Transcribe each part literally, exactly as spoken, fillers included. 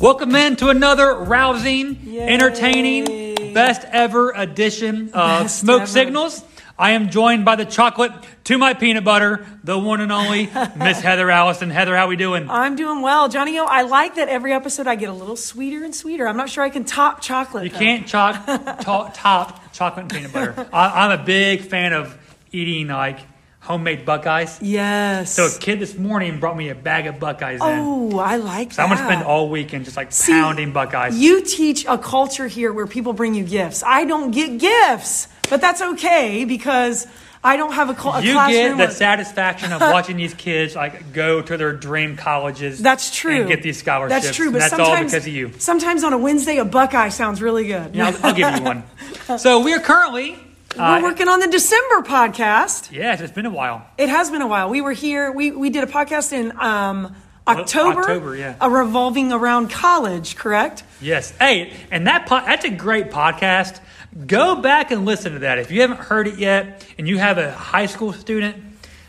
Welcome in to another rousing, Yay. entertaining, best ever edition of best Smoke ever. Signals. I am joined by the chocolate to my peanut butter, the one and only Miss Heather Allison. Heather, how we doing? I'm doing well, Johnny-O. I like that every episode I get a little sweeter and sweeter. I'm not sure I can top chocolate. You though. can't top, top, top chocolate and peanut butter. I, I'm a big fan of eating like homemade Buckeyes. Yes. So a kid this morning brought me a bag of Buckeyes oh, in. Oh, I like so that. So I'm going to spend all weekend just like See, pounding Buckeyes. You teach a culture here where people bring you gifts. I don't get gifts. But that's okay because I don't have a, cl- a you classroom. You get the or- satisfaction of watching these kids like go to their dream colleges. That's true. And get these scholarships. That's true. But that's all because of you. Sometimes on a Wednesday, a Buckeye sounds really good. Yeah, I'll, I'll give you one. So we are currently... Uh, we're working on the December podcast. Yes, it's been a while. It has been a while. We were here. We, we did a podcast in um, October. October, yeah. Uh, revolving around college, correct? Yes. Hey, and that po- that's a great podcast. Go back and listen to that. If you haven't heard it yet and you have a high school student,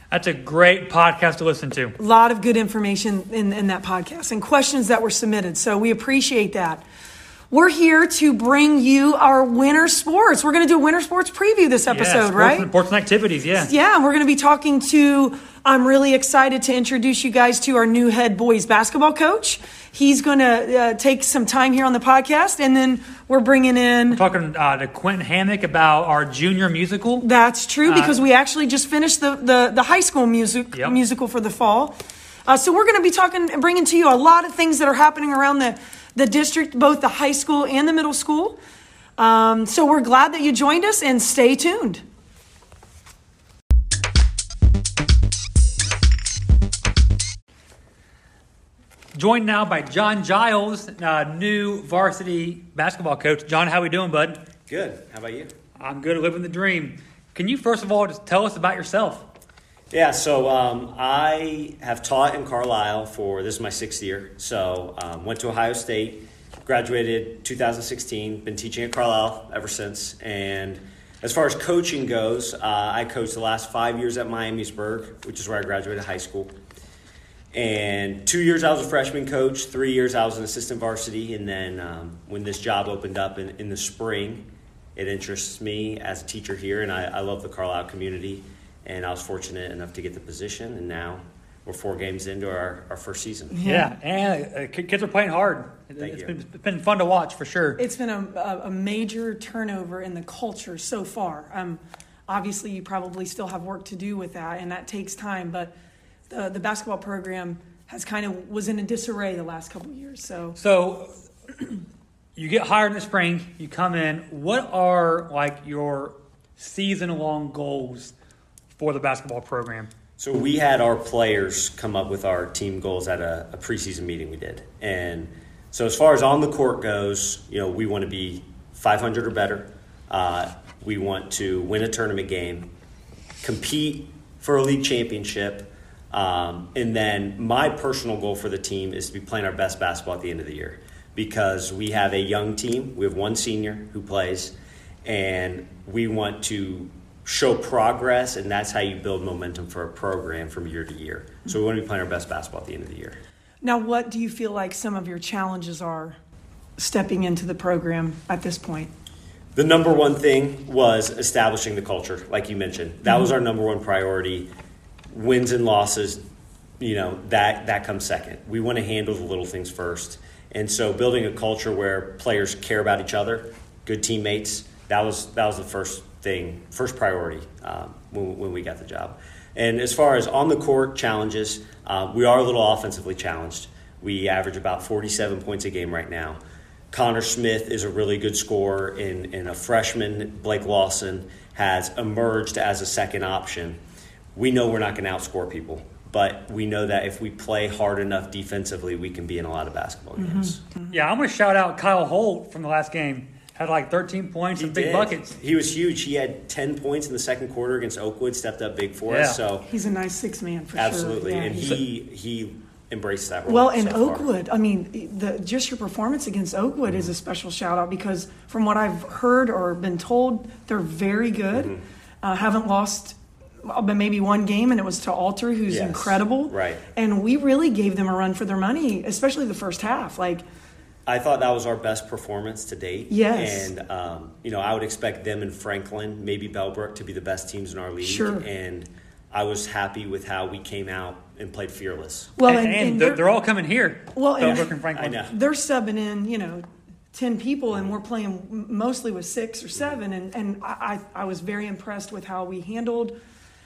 that's a great podcast to listen to. A lot of good information in, in that podcast and questions that were submitted. So we appreciate that. We're here to bring you our winter sports. We're going to do a winter sports preview this episode, yeah, sports right? And sports and activities, yeah. Yeah, and we're going to be talking to, I'm really excited to introduce you guys to our new head boys basketball coach. He's going to uh, take some time here on the podcast, and then we're bringing in... We're talking uh, to Quentin Hammock about our junior musical. That's true, because uh, we actually just finished the, the, the high school music yep. musical for the fall. Uh, so we're going to be talking and bringing to you a lot of things that are happening around the, the district, both the high school and the middle school. Um, so we're glad that you joined us, and stay tuned. Joined now by John Giles, uh, new varsity basketball coach. John, how we doing, bud? Good. How about you? I'm good, living the dream. Can you first of all just tell us about yourself? Yeah, so um, I have taught in Carlisle for, this is my sixth year. So um, went to Ohio State, graduated two thousand sixteen, been teaching at Carlisle ever since. And as far as coaching goes, uh, I coached the last five years at Miamisburg, which is where I graduated high school. And two years I was a freshman coach, three years I was an assistant varsity. And then um, when this job opened up in, in the spring, it interests me as a teacher here. And I, I love the Carlisle community. And I was fortunate enough to get the position, and now we're four games into our, our first season. Yeah, and uh, kids are playing hard. Thank it's, you. Been, it's been fun to watch for sure. It's been a, a major turnover in the culture so far. Um, obviously, you probably still have work to do with that, and that takes time. But the, the basketball program has kind of was in a disarray the last couple of years. So, so you get hired in the spring. You come in. What are like your season-long goals for the basketball program? So we had our players come up with our team goals at a, a preseason meeting we did. And so as far as on the court goes, you know, we want to be five hundred or better. Uh, we want to win a tournament game, compete for a league championship. Um, and then my personal goal for the team is to be playing our best basketball at the end of the year, because we have a young team. We have one senior who plays, and we want to show progress, and that's how you build momentum for a program from year to year. So we want to be playing our best basketball at the end of the year. Now, what do you feel like some of your challenges are stepping into the program at this point? The number one thing was establishing the culture, like you mentioned. That mm-hmm. was our number one priority. Wins and losses, you know, that, that comes second. We want to handle the little things first. And so building a culture where players care about each other, good teammates, that was that was the first thing, first priority um, when, when we got the job. And as far as on the court challenges, uh, we are a little offensively challenged. We average about forty-seven points a game right now. Connor Smith is a really good scorer, and, and a freshman, Blake Lawson, has emerged as a second option. We know we're not going to outscore people, but we know that if we play hard enough defensively, we can be in a lot of basketball mm-hmm. games. Yeah, I'm going to shout out Kyle Holt from the last game. Had like thirteen points and big buckets. He was huge. He had ten points in the second quarter against Oakwood, stepped up big for yeah. us. So he's a nice six man for absolutely. sure. Absolutely. Yeah, and he a, he embraced that role. Well, and so Oakwood, far. I mean, the, just your performance against Oakwood mm-hmm. is a special shout out, because from what I've heard or been told, they're very good. Mm-hmm. Uh, haven't lost but maybe one game, and it was to Alter, who's yes. incredible. Right. And we really gave them a run for their money, especially the first half. Like, I thought that was our best performance to date. Yes. And, um, you know, I would expect them and Franklin, maybe Bellbrook, to be the best teams in our league. Sure. And I was happy with how we came out and played fearless. Well, And, and, and, and they're, they're all coming here, well, Bellbrook and, and Franklin. I know. They're subbing in, you know, ten people, and we're playing mostly with six or seven. And, and I, I was very impressed with how we handled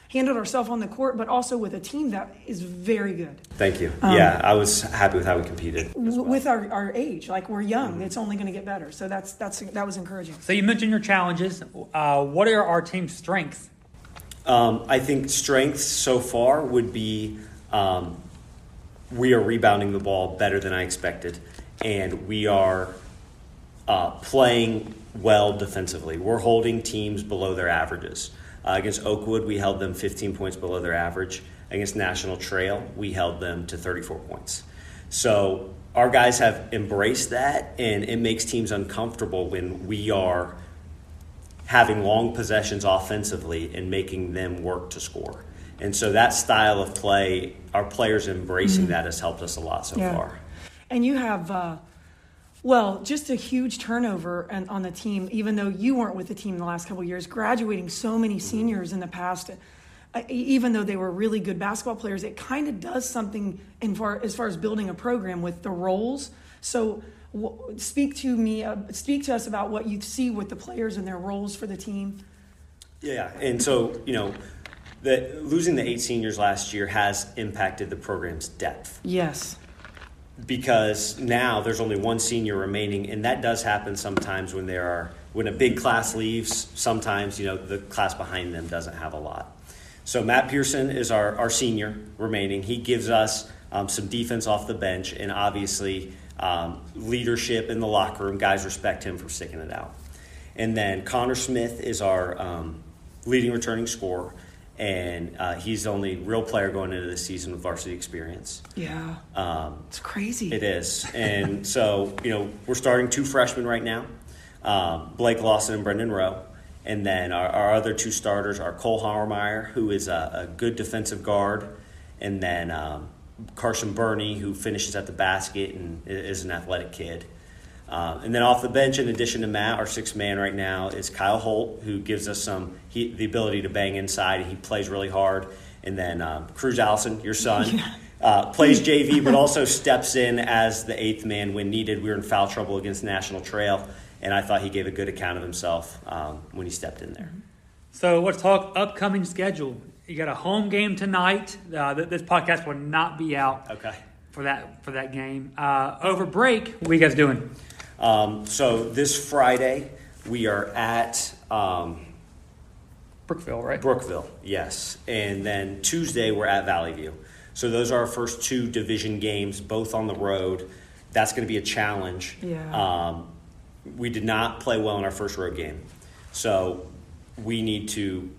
handled ourselves on the court, but also with a team that is very good. Thank you. Um, yeah, I was happy with how we competed. Well. With our, our age, like we're young, mm-hmm. It's only going to get better. So that's that's that was encouraging. So you mentioned your challenges. Uh, what are our team's strengths? Um, I think strengths so far would be um, we are rebounding the ball better than I expected, and we are uh, playing well defensively. We're holding teams below their averages. Uh, against Oakwood, we held them fifteen points below their average. Against National Trail, we held them to thirty-four points. So our guys have embraced that, and it makes teams uncomfortable when we are having long possessions offensively and making them work to score. And so that style of play, our players embracing mm-hmm. that has helped us a lot so yeah. far. And you have uh... – Well, just a huge turnover on the team, even though you weren't with the team the last couple of years, graduating so many seniors in the past, even though they were really good basketball players, it kind of does something in far, as far as building a program with the roles. So speak to me, speak to us about what you see with the players and their roles for the team. Yeah, and so, you know, the, losing the eight seniors last year has impacted the program's depth. Yes. Because now there's only one senior remaining, and that does happen sometimes when there are when a big class leaves. Sometimes, you know, the class behind them doesn't have a lot. So Matt Pearson is our, our senior remaining. He gives us um, some defense off the bench, and obviously um, leadership in the locker room. Guys respect him for sticking it out. And then Connor Smith is our um, leading returning scorer. And uh, he's the only real player going into this season with varsity experience. Yeah. Um, it's crazy. It is. And so, you know, we're starting two freshmen right now, um, Blake Lawson and Brendan Rowe. And then our, our other two starters are Cole Hauermeyer, who is a, a good defensive guard, and then um, Carson Burney, who finishes at the basket and is an athletic kid. Uh, and then off the bench, in addition to Matt, our sixth man right now is Kyle Holt, who gives us some he, the ability to bang inside, and he plays really hard. And then um, Cruz Allison, your son, uh, plays J V, but also steps in as the eighth man when needed. We were in foul trouble against National Trail, and I thought he gave a good account of himself um, when he stepped in there. So let's talk upcoming schedule. You got a home game tonight. Uh, th- this podcast will not be out okay. for that for that game. Uh, over break, what are you guys doing? Um, so this Friday we are at um, Brookville, right? Brookville, yes. And then Tuesday we're at Valley View. So those are our first two division games, both on the road. That's going to be a challenge. Yeah. Um, we did not play well in our first road game, so we need to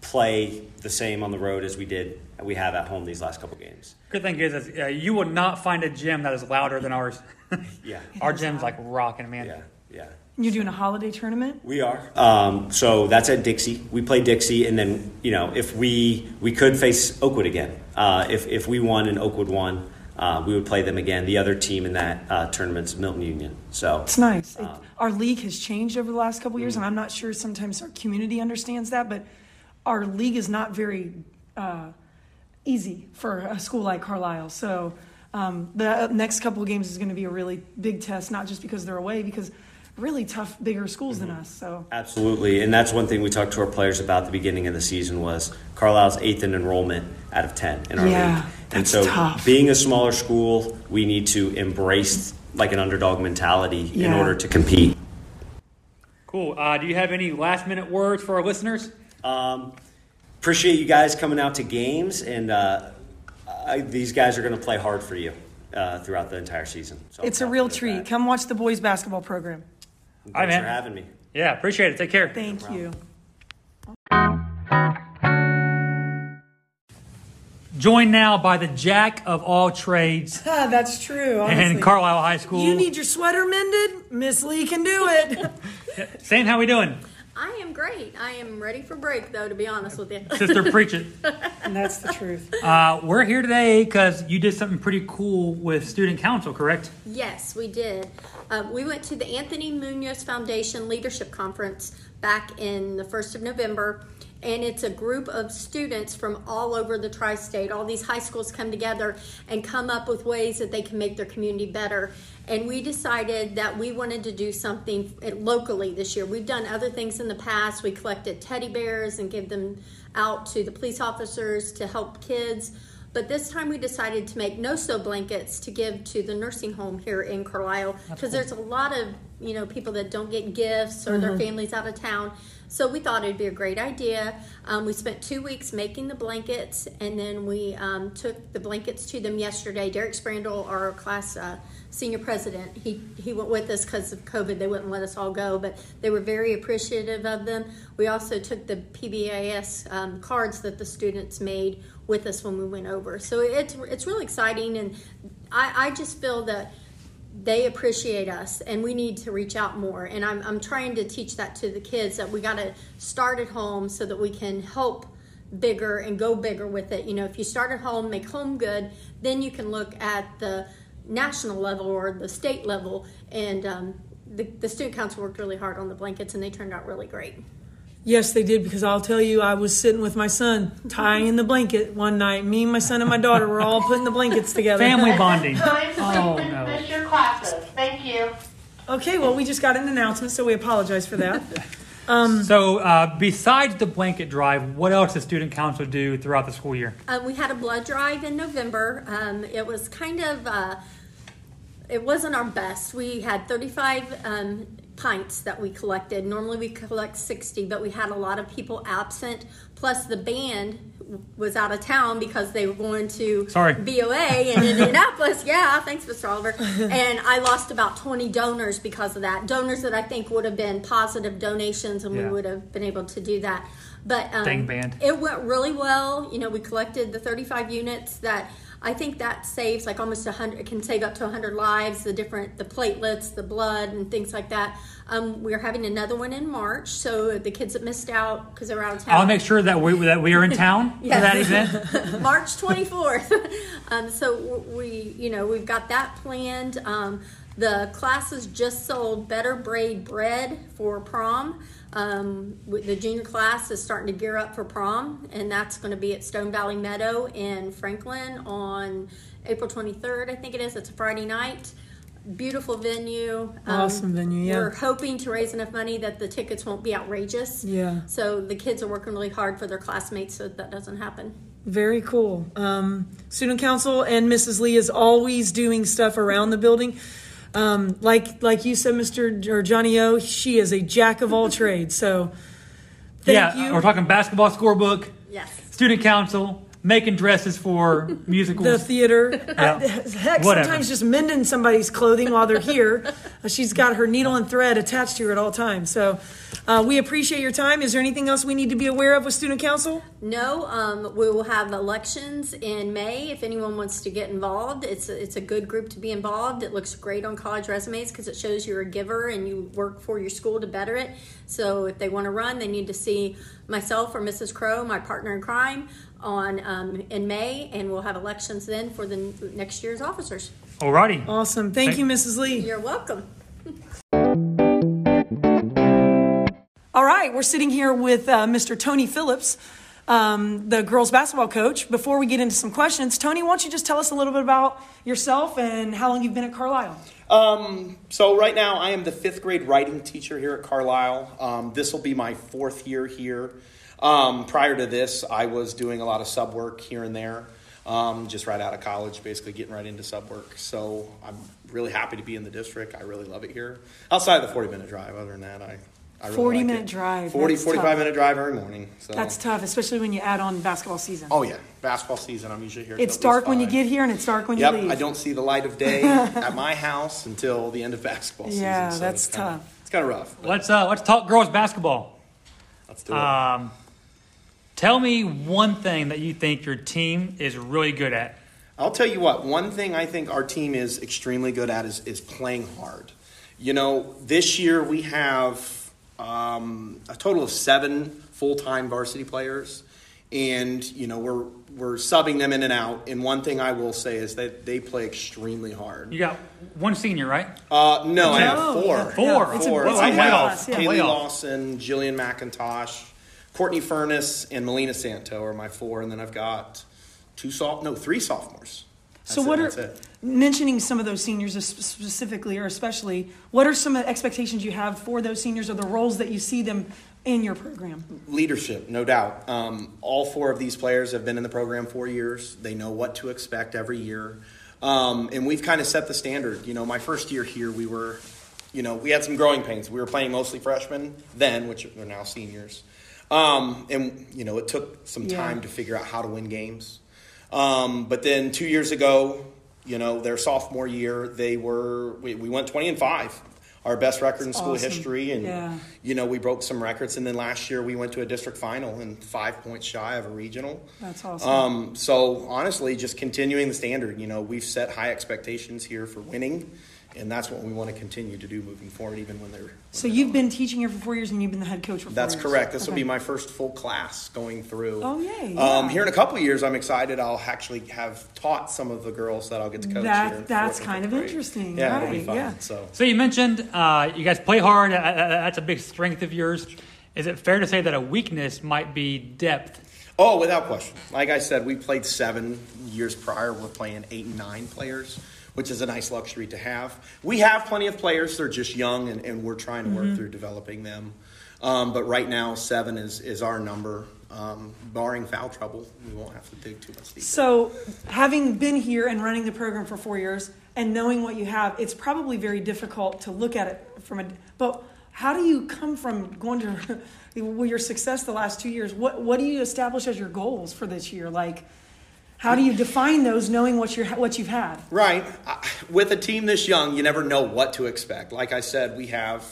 play the same on the road as we did we have at home these last couple games. Good thing is, is uh, you will not find a gym that is louder than ours. Yeah, our gym's like rocking, man. Yeah, yeah. You're doing a holiday tournament? We are. Um, so that's at Dixie. We play Dixie, and then you know if we we could face Oakwood again. Uh, if if we won and Oakwood won, uh, we would play them again. The other team in that uh, tournament's Milton Union. So it's nice. Um, it, our league has changed over the last couple years, mm-hmm. and I'm not sure sometimes our community understands that, but our league is not very uh, easy for a school like Carlisle. So. Um, the next couple of games is going to be a really big test, not just because they're away, because really tough, bigger schools mm-hmm. than us. So absolutely, and that's one thing we talked to our players about at the beginning of the season was Carlisle's eighth in enrollment out of ten in our yeah, league. And so tough. Being a smaller school, we need to embrace like an underdog mentality yeah. in order to compete. Cool. Uh, do you have any last-minute words for our listeners? Um, appreciate you guys coming out to games and uh, – I, these guys are going to play hard for you uh, throughout the entire season. So it's a real treat. That. Come watch the boys' basketball program. Thanks All right, man. for having me. Yeah, appreciate it. Take care. Thank no you. Joined now by the jack of all trades. That's true. Honestly. And Carlisle High School. You need your sweater mended? Miss Lee can do it. Sam, how we doing? I am am great. I am ready for break, though, to be honest with you. Sister, preach it. And that's the truth. Uh, we're here today because you did something pretty cool with Student Council, correct? Yes, we did. Uh, we went to the Anthony Munoz Foundation Leadership Conference back in the first of November. And it's a group of students from all over the tri-state. All these high schools come together and come up with ways that they can make their community better. And we decided that we wanted to do something locally this year. We've done other things in the past. We collected teddy bears and gave them out to the police officers to help kids. But this time we decided to make no-sew blankets to give to the nursing home here in Carlisle, because there's a lot of, you know, people that don't get gifts or mm-hmm. their families out of town. So we thought it'd be a great idea. Um, we spent two weeks making the blankets, and then we um, took the blankets to them yesterday. Derek Sprandall, our class uh, senior president, he, he went with us because of COVID. They wouldn't let us all go, but they were very appreciative of them. We also took the P B A S um, cards that the students made with us when we went over. So it's, it's really exciting, and I, I just feel that they appreciate us, and we need to reach out more. And I'm I'm trying to teach that to the kids, that we got to start at home so that we can help bigger and go bigger with it. You know, if you start at home, make home good, then you can look at the national level or the state level. And um, the, the student council worked really hard on the blankets, and they turned out really great. Yes, they did, because I'll tell you, I was sitting with my son tying the blanket one night. Me, my son, and my daughter were all putting the blankets together. Family bonding. Oh, no. Miss your classes. Thank you. Okay, well, we just got an announcement, so we apologize for that. Um, so uh, besides the blanket drive, what else does Student Council do throughout the school year? Uh, we had a blood drive in November. Um, it was kind of, uh, it wasn't our best. We had thirty-five um pints that we collected. Normally we collect sixty, but we had a lot of people absent. Plus the band was out of town because they were going to Sorry. B O A in Indianapolis. Yeah, thanks, Mister Oliver. And I lost about twenty donors because of that. Donors that I think would have been positive donations, and yeah. we would have been able to do that. But um, Dang band. It went really well. You know, we collected the thirty-five units that I think that saves like almost one hundred, it can save up to one hundred lives, the different, the platelets, the blood, and things like that. Um, we're having another one in March, so the kids that missed out because they're out of town. I'll make sure that we that we are in town for that event. March twenty-fourth. um, so we, you know, we've got that planned. Um, the classes just sold Better Braid Bread for prom. Um, the junior class is starting to gear up for prom, and that's going to be at Stone Valley Meadow in Franklin on April twenty-third, I think it is. It's a Friday night. Beautiful venue. Awesome um, venue, yeah. We're hoping to raise enough money that the tickets won't be outrageous. Yeah. So the kids are working really hard for their classmates so that, that doesn't happen. Very cool. Um, Student Council and Missus Lee is always doing stuff around the building. Um, like like you said, Mister or Johnny-O, she is a jack of all trades. So, thank yeah, you. We're talking basketball scorebook. Yes. Student Council, making dresses for musicals, the theater. Yeah. Heck, Whatever. Sometimes just mending somebody's clothing while they're here. She's got her needle and thread attached to her at all times. So, uh, we appreciate your time. Is there anything else we need to be aware of with Student Council? No. Um, we will have elections in May. If anyone wants to get involved, it's a, it's a good group to be involved. It looks great on college resumes because it shows you're a giver and you work for your school to better it. So if they want to run, they need to see myself or Missus Crow, my partner in crime, on um, in May, and we'll have elections then for the n- next year's officers. All righty. Awesome. Thank, Thank you, Missus Lee. You're welcome. All right, we're sitting here with uh, Mister Tony Phillips, um, the girls basketball coach. Before we get into some questions, Tony, why don't you just tell us a little bit about yourself and how long you've been at Carlisle? Um, so right now I am the fifth grade writing teacher here at Carlisle. Um, this will be my fourth year here. Um, prior to this, I was doing a lot of sub work here and there, um, just right out of college, basically getting right into sub work. So I'm really happy to be in the district. I really love it here. Outside of the forty-minute drive, other than that, I, I really forty-minute like drive. forty, forty-five-minute drive every morning. So. That's tough, especially when you add on basketball season. Oh, yeah. Basketball season, I'm usually here. It's dark when you get here, and it's dark when yep, you leave. I don't see the light of day at my house until the end of basketball season. Yeah, so that's it's kinda, tough. It's kind of rough. But. Let's uh, let's talk girls basketball. Let's do it. Um, Tell me one thing that you think your team is really good at. I'll tell you what. One thing I think our team is extremely good at is, is playing hard. You know, this year we have um, a total of seven full-time varsity players. And, you know, we're we're subbing them in and out. And one thing I will say is that they play extremely hard. You got one senior, right? Uh, no, no, I have four. Yeah, four. Four. four. It's a, I have Kaylee yeah. Lawson, Jillian McIntosh, Courtney Furness, and Melina Santo are my four. And then I've got two soft, no, three sophomores. That's so what it, are mentioning some of those seniors specifically or especially? What are some expectations you have for those seniors or the roles that you see them in your program? Leadership, no doubt. Um, all four of these players have been in the program four years. They know what to expect every year, um, and we've kind of set the standard. You know, my first year here, we were, you know, we had some growing pains. We were playing mostly freshmen then, which are now seniors, um, and you know, it took some time yeah. to figure out how to win games. Um, but then two years ago, you know, their sophomore year, they were we, we went twenty and five. Our best record in school awesome. history, and yeah. you know, we broke some records. And then last year we went to a district final and five points shy of a regional. That's awesome. Um, so honestly, just continuing the standard. You know, we've set high expectations here for winning, and that's what we want to continue to do moving forward, even when they're. When so they're you've on. been teaching here for four years, and you've been the head coach for. four That's years. correct. This okay. will be my first full class going through. Oh yay! Yeah. Um, here in a couple of years, I'm excited. I'll actually have taught some of the girls that I'll get to coach. That here that's kind of grade. interesting. Yeah, right. It'll be fun. Yeah. So. so you mentioned uh, you guys play hard. Uh, that's a big strength of yours. Is it fair to say that a weakness might be depth? Oh, without question. Like I said, we played seven years prior. We're playing eight and nine players, which is a nice luxury to have. We have plenty of players. They're just young, and, and we're trying to work mm-hmm. through developing them. Um, but right now, seven is, is our number. Um, barring foul trouble, we won't have to dig too much deeper. So having been here and running the program for four years and knowing what you have, it's probably very difficult to look at it from a – but how do you come from going to – well, your success the last two years, what, what do you establish as your goals for this year? Like – how do you define those, knowing what you're what you've had? Right, with a team this young, you never know what to expect. Like I said, we have,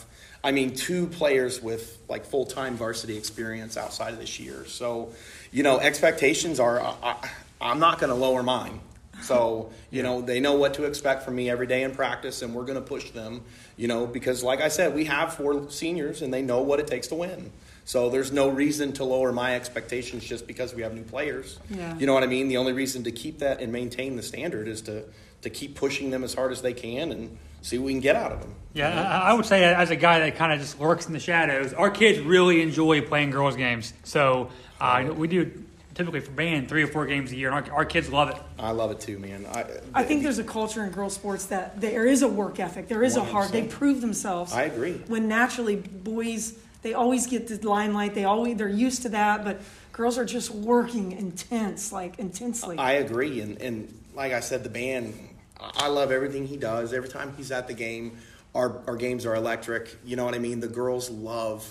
I mean, two players with like full time varsity experience outside of this year. So, you know, expectations are I, I'm not going to lower mine. So, you yeah. know, they know what to expect from me every day in practice, and we're going to push them. You know, because like I said, we have four seniors, and they know what it takes to win. So there's no reason to lower my expectations just because we have new players. Yeah. You know what I mean? The only reason to keep that and maintain the standard is to, to keep pushing them as hard as they can and see what we can get out of them. Yeah, you know? I would say as a guy that kind of just lurks in the shadows, our kids really enjoy playing girls' games. So uh, we do typically for band three or four games a year, and our, our kids love it. I love it too, man. I, they, I think there's a culture in girls' sports that there is a work ethic. There is one hundred percent. A hard. They prove themselves. I agree. When naturally boys – they always get the limelight. They always they're used to that, but girls are just working intense, like intensely. I agree, and and like I said, the band, I love everything he does. Every time he's at the game, our our games are electric. You know what I mean? The girls love,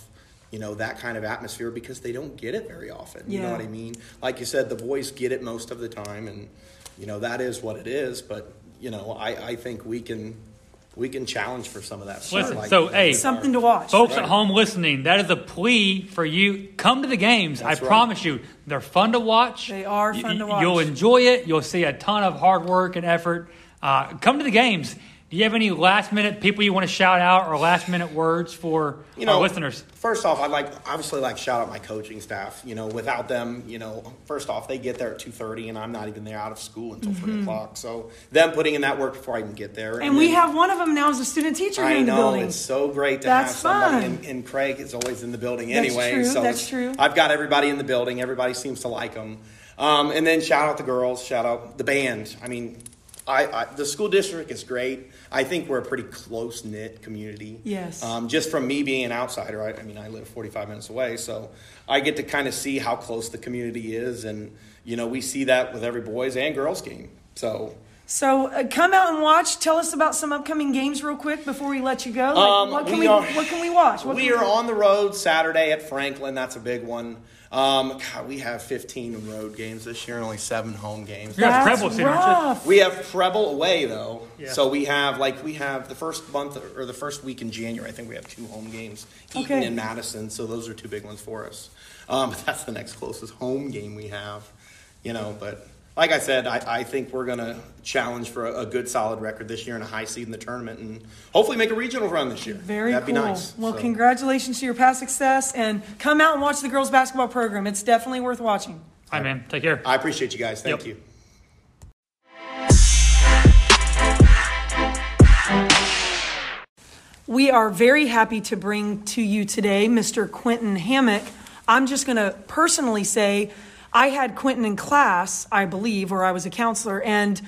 you know, that kind of atmosphere because they don't get it very often. You yeah. know what I mean? Like you said, the boys get it most of the time, and you know that is what it is. But you know, I, I think we can. We can challenge for some of that. Listen, like, so hey, something to watch. Folks right. at home listening, that is a plea for you. Come to the games. That's I right. promise you, they're fun to watch. They are fun y- to watch. You'll enjoy it. You'll see a ton of hard work and effort. Uh, come to the games. Do you have any last-minute people you want to shout out or last-minute words for you know, our listeners? First off, I'd like obviously like shout out my coaching staff. You know, without them, you know, first off, they get there at two thirty, and I'm not even there out of school until mm-hmm. three o'clock. So them putting in that work before I even get there. And, and we then, have one of them now as a student teacher I here in know, the building. I know. It's so great to That's have somebody. And, and Craig is always in the building That's anyway. True. So That's true. I've got everybody in the building. Everybody seems to like them. Um, and then shout out the girls. Shout out the band. I mean – I, I, the school district is great. I think we're a pretty close-knit community. Yes. Um, just from me being an outsider, I, I mean, I live forty-five minutes away, so I get to kind of see how close the community is, and, you know, we see that with every boys' and girls' game. So, so uh, come out and watch. Tell us about some upcoming games real quick before we let you go. Like, um, what, can we we, are, what can we watch? What we are we on the road Saturday at Franklin. That's a big one. Um, God, we have fifteen road games this year and only seven home games. You have Preble soon, aren't you? We have Preble away, though. Yeah. So we have, like, we have the first month or the first week in January, I think we have two home games, Eaton okay. and Madison. So those are two big ones for us. Um, that's the next closest home game we have, you know, but... like I said, I, I think we're going to challenge for a, a good, solid record this year and a high seed in the tournament and hopefully make a regional run this year. Very That'd cool. That'd be nice. Well, so. Congratulations to your past success, and come out and watch the girls' basketball program. It's definitely worth watching. Hi, man. Take care. I appreciate you guys. Thank yep. you. We are very happy to bring to you today Mister Quentin Hammock. I'm just going to personally say I had Quentin in class, I believe, where I was a counselor, and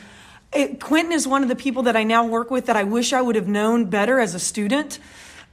it, Quentin is one of the people that I now work with that I wish I would have known better as a student.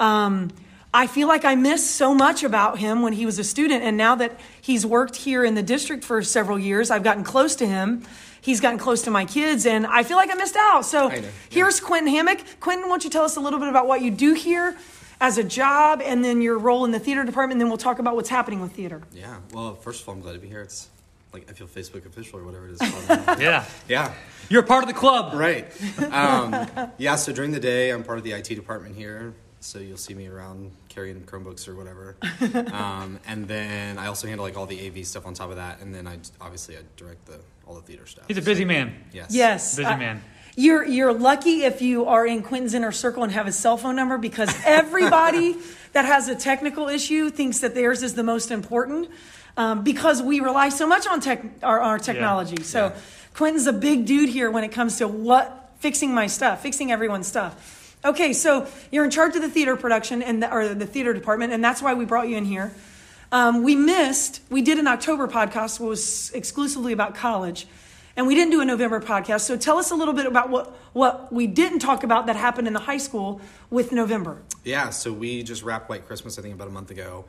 Um, I feel like I missed so much about him when he was a student, and now that he's worked here in the district for several years, I've gotten close to him. He's gotten close to my kids, and I feel like I missed out. So yeah. Here's Quentin Hammock. Quentin, why don't you tell us a little bit about what you do here as a job, and then your role in the theater department, and then we'll talk about what's happening with theater. Yeah. Well, first of all, I'm glad to be here. It's like I feel Facebook official or whatever it is. yeah. Yeah. You're a part of the club. Right. Um, yeah, so during the day, I'm part of the I T department here, so you'll see me around carrying Chromebooks or whatever. Um, and then I also handle like all the A V stuff on top of that, and then I obviously I direct the all the theater stuff. He's a busy so, man. Yes. Yes. Busy uh, man. You're you're lucky if you are in Quentin's inner circle and have his cell phone number, because everybody that has a technical issue thinks that theirs is the most important, um, because we rely so much on tech our, our technology. Yeah. So yeah. Quentin's a big dude here when it comes to what fixing my stuff, fixing everyone's stuff. Okay, so you're in charge of the theater production and the, or the theater department, and that's why we brought you in here. Um, we missed, we did an October podcast, which was exclusively about college, and we didn't do a November podcast. So tell us a little bit about what, what we didn't talk about that happened in the high school with November. Yeah, so we just wrapped White Christmas, I think, about a month ago.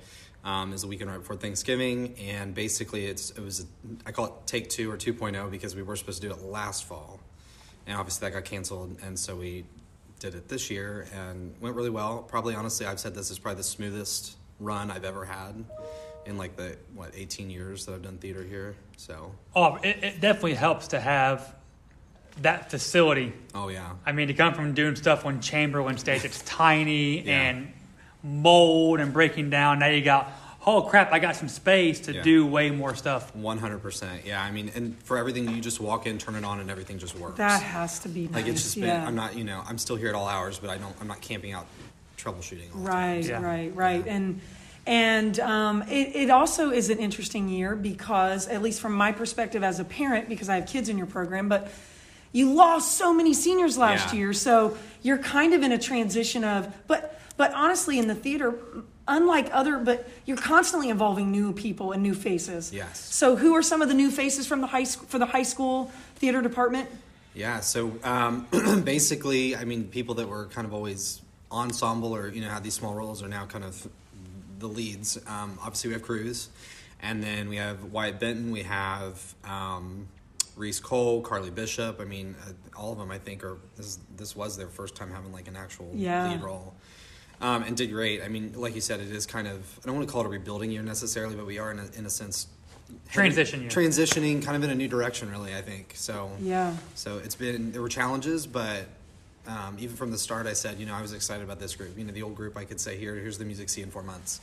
Um, it was the weekend right before Thanksgiving, and basically it's it was, a, I call it Take Two or two point oh, because we were supposed to do it last fall, and obviously that got canceled, and so we did it this year and went really well. Probably, honestly, I've said this is probably the smoothest run I've ever had in like the, what, eighteen years that I've done theater here. So, oh, it, it definitely helps to have that facility. Oh, yeah. I mean, to come from doing stuff on Chamberlain stage, it's tiny yeah. and mold and breaking down. Now you got, oh, crap, I got some space to yeah. do way more stuff. one hundred percent. Yeah, I mean, and for everything, you just walk in, turn it on, and everything just works. That has to be nice. Like, it's just been, yeah. I'm not, you know, I'm still here at all hours, but I don't, I'm not camping out troubleshooting all right, the time. Right, yeah. right, right. Yeah. And and um, it, it also is an interesting year because, at least from my perspective as a parent, because I have kids in your program, but you lost so many seniors last yeah. year, so you're kind of in a transition of, but but honestly, in the theater, unlike other, but you're constantly involving new people and new faces. Yes. So who are some of the new faces from the high school, for the high school theater department? Yeah. So um, basically, I mean, people that were kind of always ensemble or, you know, had these small roles are now kind of the leads. Um, obviously we have Cruz, and then we have Wyatt Benton. We have um, Reese Cole, Carly Bishop. I mean, uh, all of them, I think, are, this, this was their first time having like an actual yeah. lead role. Um, and did great. I mean, like you said, it is kind of, I don't want to call it a rebuilding year necessarily, but we are in a, in a sense transition year. Transitioning kind of in a new direction, really, I think. So yeah. So it's been, there were challenges, but um, even from the start, I said, you know, I was excited about this group. You know, the old group, I could say, here, here's the music scene in four months.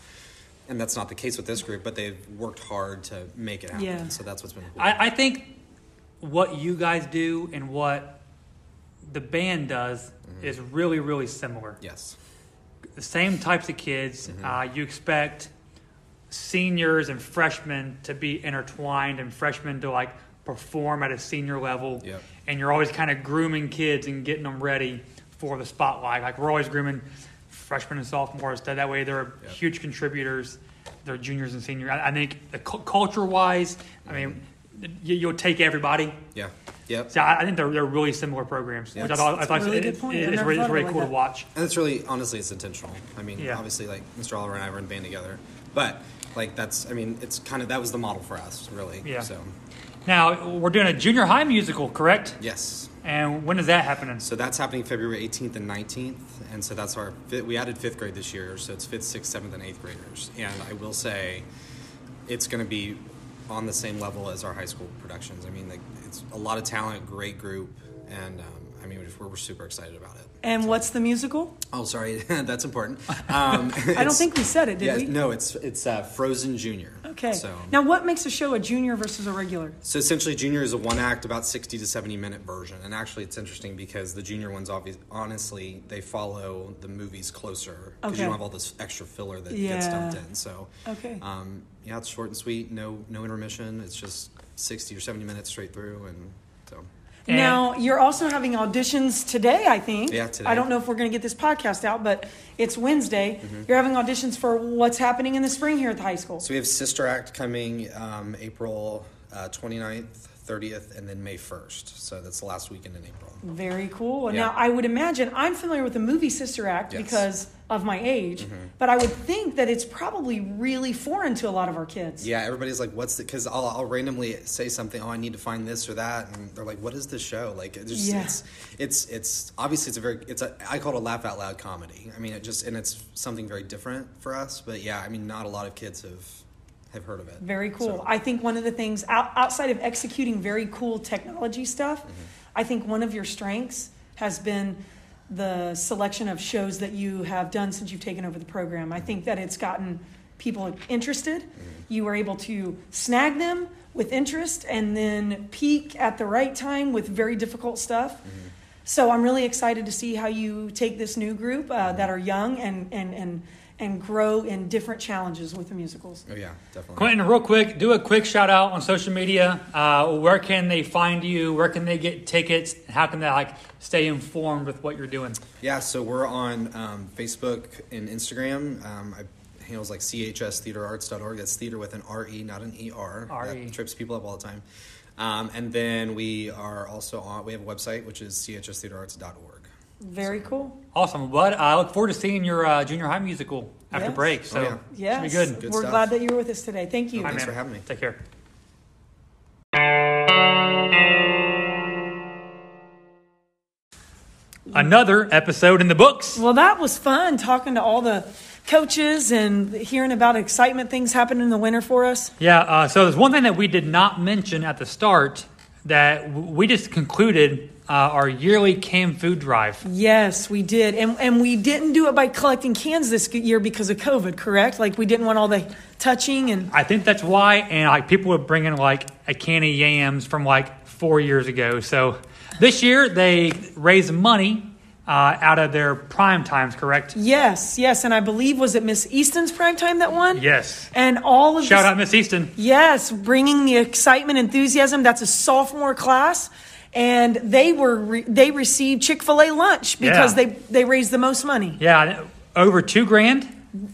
And that's not the case with this group, but they've worked hard to make it happen. Yeah. So that's what's been cool. I, I think what you guys do and what the band does mm-hmm. is really, really similar. Yes. The same types of kids. Mm-hmm. Uh, you expect seniors and freshmen to be intertwined and freshmen to like perform at a senior level. Yep. And you're always kind of grooming kids and getting them ready for the spotlight. Like we're always grooming freshmen and sophomores. That, that way they're yep. huge contributors. They're juniors and seniors. I, I think the cu- culture-wise, mm-hmm. I mean, you, you'll take everybody. Yeah. Yep. So I, I think they're, they're really similar programs. Yep. Which I thought, I thought really it, it, it, it's really, it's really like cool that. to watch. And it's really, honestly, it's intentional. I mean, yeah. obviously, like, Mister Oliver and I were in band together. But, like, that's, I mean, it's kind of, that was the model for us, really. Yeah. So. Now, we're doing a junior high musical, correct? Yes. And when is that happening? So that's happening February eighteenth and nineteenth. And so that's our, we added fifth grade this year. So it's fifth, sixth, seventh, and eighth graders. And I will say, it's going to be on the same level as our high school productions. I mean, like, it's a lot of talent, great group, and um, I I mean, we're, we're super excited about it. And so, what's the musical? Oh, sorry. That's important. Um, I don't think we said it, did yeah, we? No, it's it's uh, Frozen Junior. Okay. So, now, what makes a show a junior versus a regular? So, essentially, junior is a one-act, about sixty to seventy-minute version. And actually, it's interesting because the junior ones, obviously, honestly, they follow the movies closer because okay. you don't have all this extra filler that yeah. gets dumped in. So, okay. Um, yeah, it's short and sweet. No, no intermission. It's just sixty or seventy minutes straight through, and so. And now, you're also having auditions today, I think. Yeah, today. I don't know if we're going to get this podcast out, but it's Wednesday. Mm-hmm. You're having auditions for what's happening in the spring here at the high school. So we have Sister Act coming um, April uh, twenty-ninth, thirtieth, and then May first. So that's the last weekend in April. Very cool. Yeah. Now, I would imagine, I'm familiar with the movie Sister Act yes. because of my age, mm-hmm. but I would think that it's probably really foreign to a lot of our kids. Yeah, everybody's like, what's the, because I'll, I'll randomly say something, oh, I need to find this or that, and they're like, what is this show? Like, it's, just, yeah. it's, it's, it's, obviously it's a very, it's a, I call it a laugh out loud comedy. I mean, it just, and it's something very different for us, but yeah, I mean, not a lot of kids have have heard of it. Very cool. So. I think one of the things, out, outside of executing very cool technology stuff, mm-hmm. I think one of your strengths has been the selection of shows that you have done since you've taken over the program. I think that it's gotten people interested. Mm-hmm. You were able to snag them with interest and then peak at the right time with very difficult stuff. Mm-hmm. So I'm really excited to see how you take this new group uh, that are young and and and and grow in different challenges with the musicals. Oh, yeah, definitely. Quentin, real quick, do a quick shout-out on social media. Uh, where can they find you? Where can they get tickets? How can they, like, stay informed with what you're doing? Yeah, so we're on um, Facebook and Instagram. Um, I handles like c h s theater arts dot org. That's theater with an R E, not an E R. R E. That trips people up all the time. Um, and then we are also on, we have a website, which is c h s theater arts dot org. Very so. Cool. Awesome. But I look forward to seeing your uh, junior high musical after yes. break. So oh, yeah. yes. should be good. good We're stuff. glad that you were with us today. Thank you. Oh, thanks man. for having me. Take care. Another episode in the books. Well, that was fun talking to all the coaches and hearing about excitement things happening in the winter for us. Yeah. Uh, so there's one thing that we did not mention at the start that we just concluded. Uh, our yearly canned food drive. Yes, we did. And and we didn't do it by collecting cans this year because of COVID, correct? Like, we didn't want all the touching. And I think that's why. And, like, people were bringing, like, a can of yams from, like, four years ago. So this year they raised money uh, out of their prime times, correct? Yes, yes. And I believe, was it Miss Easton's prime time that won? Yes. And all of Shout this, out Miss Easton. Yes, bringing the excitement, enthusiasm. That's a sophomore class. And they were re- they received Chick-fil-A lunch because yeah. they, they raised the most money. Yeah, over two grand.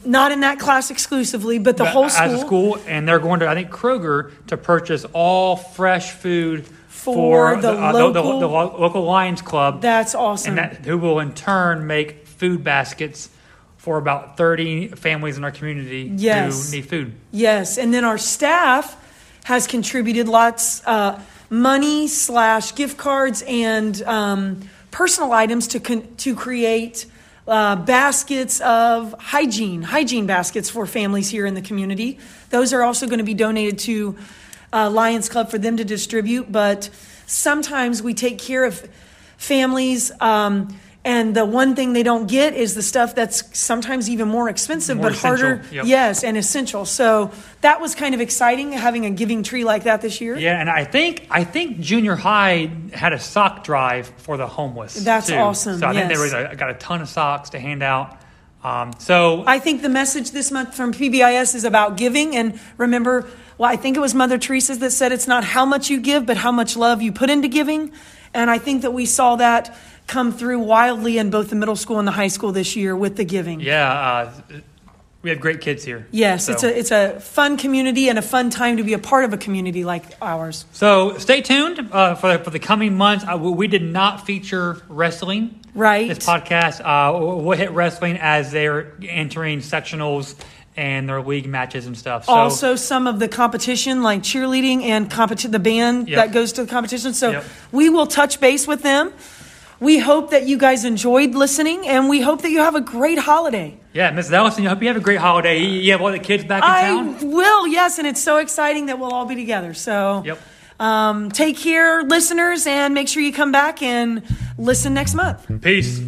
Not in that class exclusively, but the but whole school. As a school, and they're going to, I think, Kroger to purchase all fresh food for, for the, the, uh, local, the, the, the local Lions Club. That's awesome. And that, who will in turn make food baskets for about thirty families in our community yes. who need food. Yes, and then our staff has contributed lots uh money slash gift cards and um, personal items to con- to create uh, baskets of hygiene, hygiene baskets for families here in the community. Those are also going to be donated to uh, Lions Club for them to distribute. But sometimes we take care of families, um, and the one thing they don't get is the stuff that's sometimes even more expensive, more but essential. harder. Yep. Yes, and essential. So that was kind of exciting, having a giving tree like that this year. Yeah, and I think I think junior high had a sock drive for the homeless. That's too. awesome. So I yes. think they really got a ton of socks to hand out. Um, so I think the message this month from P B I S is about giving. And remember, well, I think it was Mother Teresa that said it's not how much you give, but how much love you put into giving. And I think that we saw that come through wildly in both the middle school and the high school this year with the giving. Yeah, uh, we have great kids here. Yes, so. it's a it's a fun community and a fun time to be a part of a community like ours. So stay tuned uh, for for the coming months. Uh, we did not feature wrestling. Right. This podcast uh, we'll hit wrestling as they're entering sectionals and their league matches and stuff. So, also some of the competition, like cheerleading and competi- the band yep. that goes to the competition. So yep. we will touch base with them. We hope that you guys enjoyed listening, and we hope that you have a great holiday. Yeah, Miz Allison, I hope you have a great holiday. You have all the kids back in I town? I will, yes, and it's so exciting that we'll all be together. So yep. Um, take care, listeners, and make sure you come back and listen next month. Peace.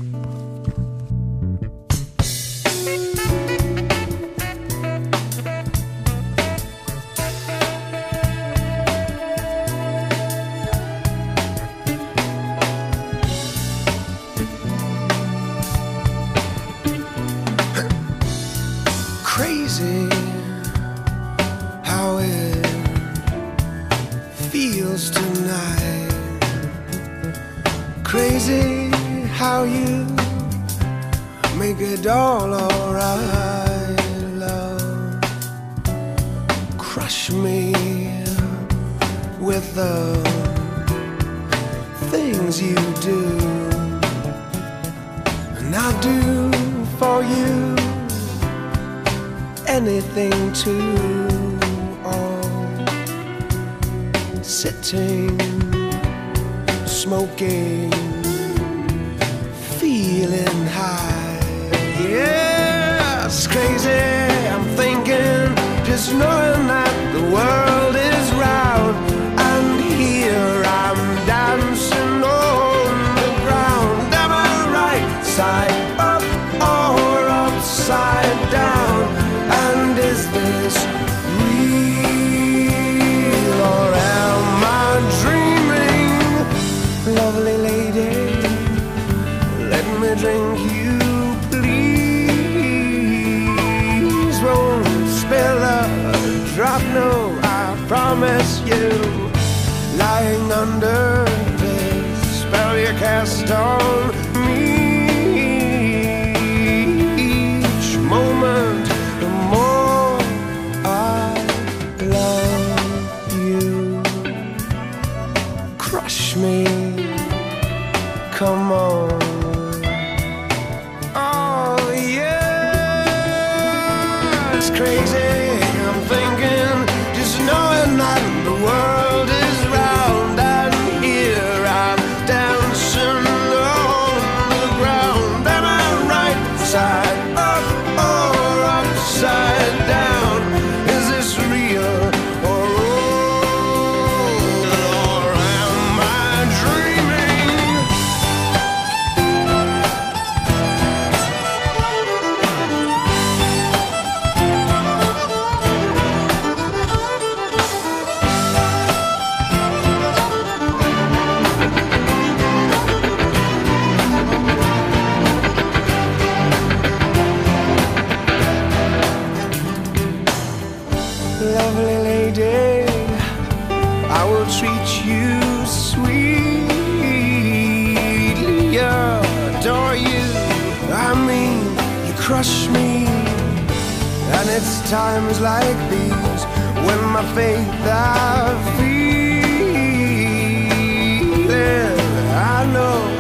I know